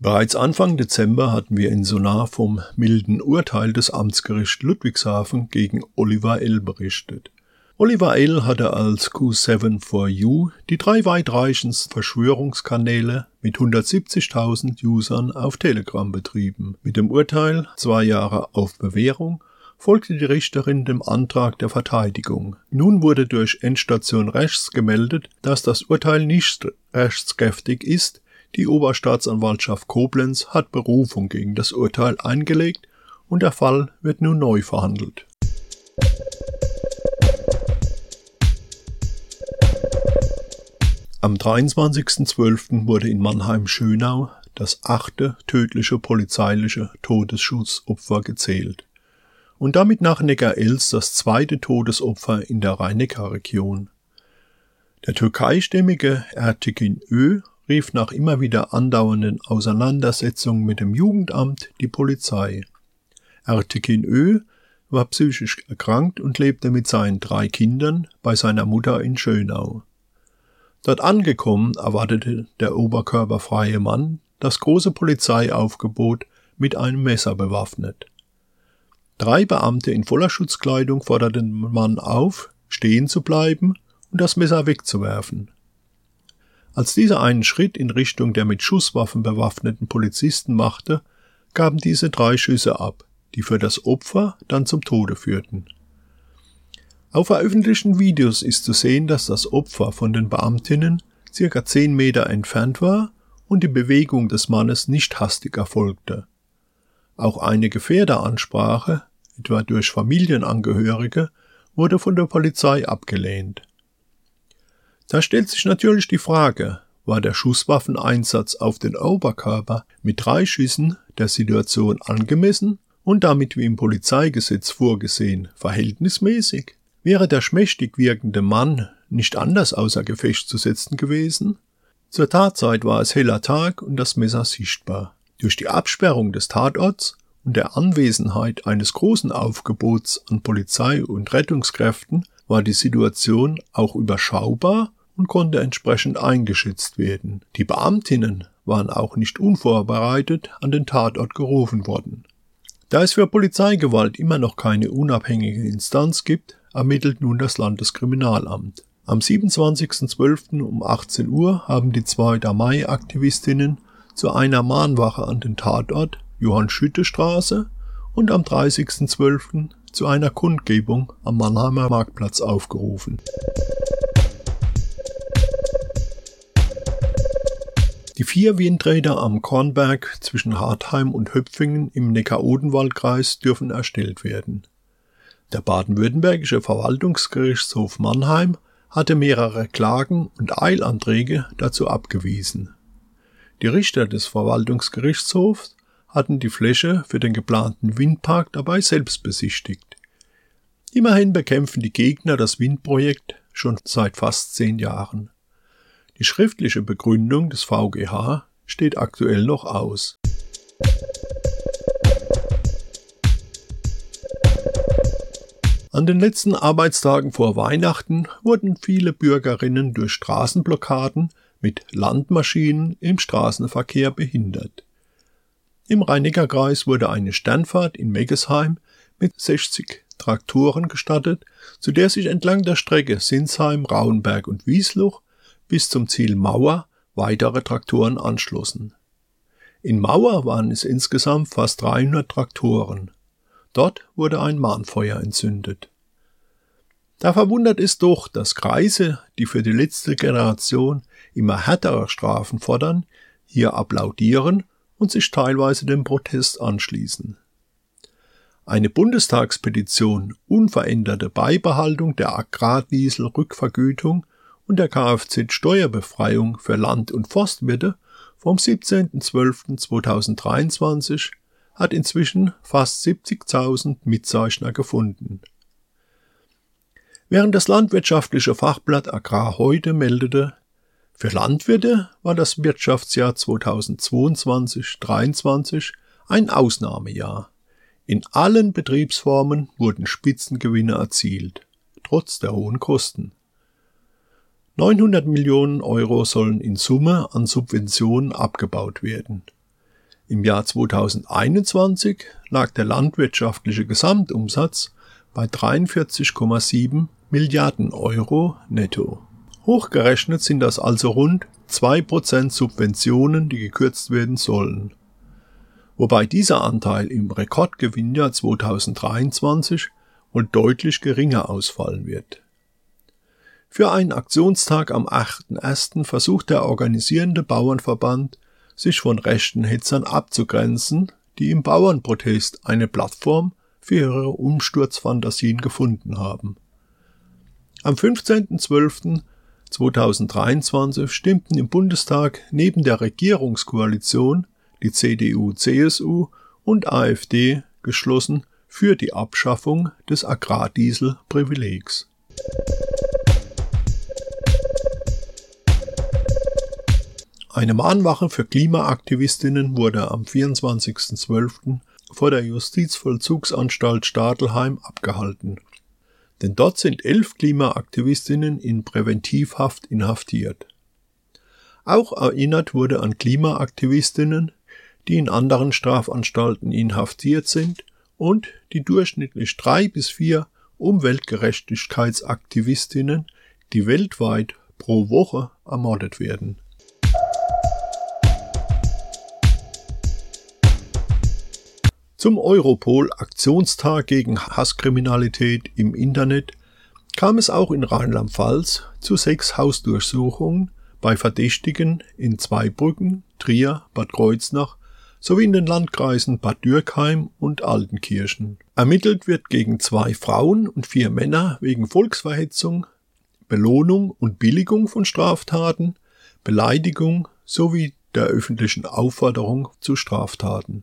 Bereits Anfang Dezember hatten wir in Sonar vom milden Urteil des Amtsgerichts Ludwigshafen gegen Oliver L. berichtet. Oliver L. hatte als Q74U die 3 weitreichendsten Verschwörungskanäle mit 170.000 Usern auf Telegram betrieben. Mit dem Urteil 2 Jahre auf Bewährung folgte die Richterin dem Antrag der Verteidigung. Nun wurde durch Endstation Rechts gemeldet, dass das Urteil nicht rechtskräftig ist. Die Oberstaatsanwaltschaft Koblenz hat Berufung gegen das Urteil eingelegt und der Fall wird nun neu verhandelt. Am 23.12. wurde in Mannheim-Schönau das 8. tödliche polizeiliche Todesschussopfer gezählt und damit nach Neckar-Elz das 2. Todesopfer in der Rhein-Neckar-Region. Der türkeistämmige Ertekin Ö. rief nach immer wieder andauernden Auseinandersetzungen mit dem Jugendamt die Polizei. Ertekin Ö. war psychisch erkrankt und lebte mit seinen 3 Kindern bei seiner Mutter in Schönau. Dort angekommen erwartete der oberkörperfreie Mann das große Polizeiaufgebot mit einem Messer bewaffnet. 3 Beamte in voller Schutzkleidung forderten den Mann auf, stehen zu bleiben und das Messer wegzuwerfen. Als dieser einen Schritt in Richtung der mit Schusswaffen bewaffneten Polizisten machte, gaben diese 3 Schüsse ab, die für das Opfer dann zum Tode führten. Auf veröffentlichten Videos ist zu sehen, dass das Opfer von den Beamtinnen ca. 10 Meter entfernt war und die Bewegung des Mannes nicht hastig erfolgte. Auch eine Gefährderansprache, etwa durch Familienangehörige, wurde von der Polizei abgelehnt. Da stellt sich natürlich die Frage, war der Schusswaffeneinsatz auf den Oberkörper mit 3 Schüssen der Situation angemessen und damit wie im Polizeigesetz vorgesehen verhältnismäßig? Wäre der schmächtig wirkende Mann nicht anders außer Gefecht zu setzen gewesen? Zur Tatzeit war es heller Tag und das Messer sichtbar. Durch die Absperrung des Tatorts und der Anwesenheit eines großen Aufgebots an Polizei und Rettungskräften war die Situation auch überschaubar und konnte entsprechend eingeschätzt werden. Die Beamtinnen waren auch nicht unvorbereitet an den Tatort gerufen worden. Da es für Polizeigewalt immer noch keine unabhängige Instanz gibt, ermittelt nun das Landeskriminalamt. Am 27.12. um 18 Uhr haben die 2. Mai Aktivistinnen zu einer Mahnwache an den Tatort Johann-Schütte-Straße und am 30.12. zu einer Kundgebung am Mannheimer Marktplatz aufgerufen. Die 4 Windräder am Kornberg zwischen Hartheim und Höpfingen im Neckar-Odenwaldkreis dürfen erstellt werden. Der baden-württembergische Verwaltungsgerichtshof Mannheim hatte mehrere Klagen und Eilanträge dazu abgewiesen. Die Richter des Verwaltungsgerichtshofs hatten die Fläche für den geplanten Windpark dabei selbst besichtigt. Immerhin bekämpfen die Gegner das Windprojekt schon seit fast 10 Jahren. Die schriftliche Begründung des VGH steht aktuell noch aus. An den letzten Arbeitstagen vor Weihnachten wurden viele Bürgerinnen durch Straßenblockaden mit Landmaschinen im Straßenverkehr behindert. Im Rhein-Neckar-Kreis wurde eine Sternfahrt in Meckesheim mit 60 Traktoren gestattet, zu der sich entlang der Strecke Sinsheim, Rauenberg und Wiesluch bis zum Ziel Mauer weitere Traktoren anschlossen. In Mauer waren es insgesamt fast 300 Traktoren. Dort wurde ein Mahnfeuer entzündet. Da verwundert es doch, dass Kreise, die für die letzte Generation immer härtere Strafen fordern, hier applaudieren und sich teilweise dem Protest anschließen. Eine Bundestagspetition unveränderte Beibehaltung der Agrardieselrückvergütung und der Kfz-Steuerbefreiung für Land- und Forstwirte vom 17.12.2023 hat inzwischen fast 70.000 Mitzeichner gefunden. Während das landwirtschaftliche Fachblatt Agrar heute meldete, für Landwirte war das Wirtschaftsjahr 2022-23 ein Ausnahmejahr. In allen Betriebsformen wurden Spitzengewinne erzielt. trotz der hohen Kosten. 900 Millionen Euro sollen in Summe an Subventionen abgebaut werden. Im Jahr 2021 lag der landwirtschaftliche Gesamtumsatz bei 43,7 Milliarden Euro netto. Hochgerechnet sind das also rund 2% Subventionen, die gekürzt werden sollen. Wobei dieser Anteil im Rekordgewinnjahr 2023 wohl deutlich geringer ausfallen wird. Für einen Aktionstag am 8.1. versucht der organisierende Bauernverband, sich von rechten Hetzern abzugrenzen, die im Bauernprotest eine Plattform für ihre Umsturzfantasien gefunden haben. Am 15.12.2023 stimmten im Bundestag neben der Regierungskoalition die CDU, CSU und AfD geschlossen für die Abschaffung des Agrardiesel-Privilegs. Eine Mahnwache für Klimaaktivistinnen wurde am 24.12. vor der Justizvollzugsanstalt Stadelheim abgehalten. Denn dort sind 11 Klimaaktivistinnen in Präventivhaft inhaftiert. Auch erinnert wurde an Klimaaktivistinnen, die in anderen Strafanstalten inhaftiert sind und die durchschnittlich 3 bis 4 Umweltgerechtigkeitsaktivistinnen, die weltweit pro Woche ermordet werden. Zum Europol-Aktionstag gegen Hasskriminalität im Internet kam es auch in Rheinland-Pfalz zu 6 Hausdurchsuchungen bei Verdächtigen in Zweibrücken, Trier, Bad Kreuznach sowie in den Landkreisen Bad Dürkheim und Altenkirchen. Ermittelt wird gegen 2 Frauen und 4 Männer wegen Volksverhetzung, Belohnung und Billigung von Straftaten, Beleidigung sowie der öffentlichen Aufforderung zu Straftaten.